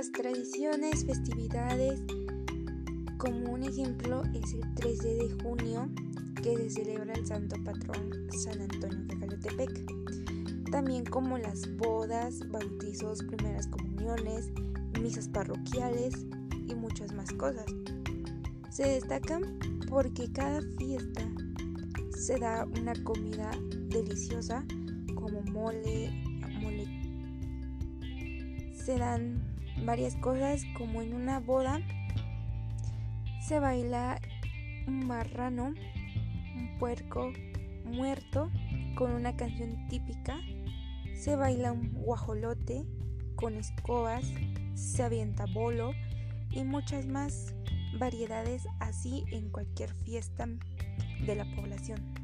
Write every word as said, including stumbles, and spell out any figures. las tradiciones, festividades, como un ejemplo es el trece de junio, que se celebra el santo patrón San Antonio Cacalotepec, también como las bodas, bautizos, primeras comuniones, misas parroquiales y muchas más cosas. Se destacan porque cada fiesta se da una comida deliciosa como mole, mole. Se dan varias cosas, como en una boda se baila un marrano, un puerco muerto con una canción típica, se baila un guajolote con escobas, se avienta bolo y muchas más variedades así en cualquier fiesta de la población.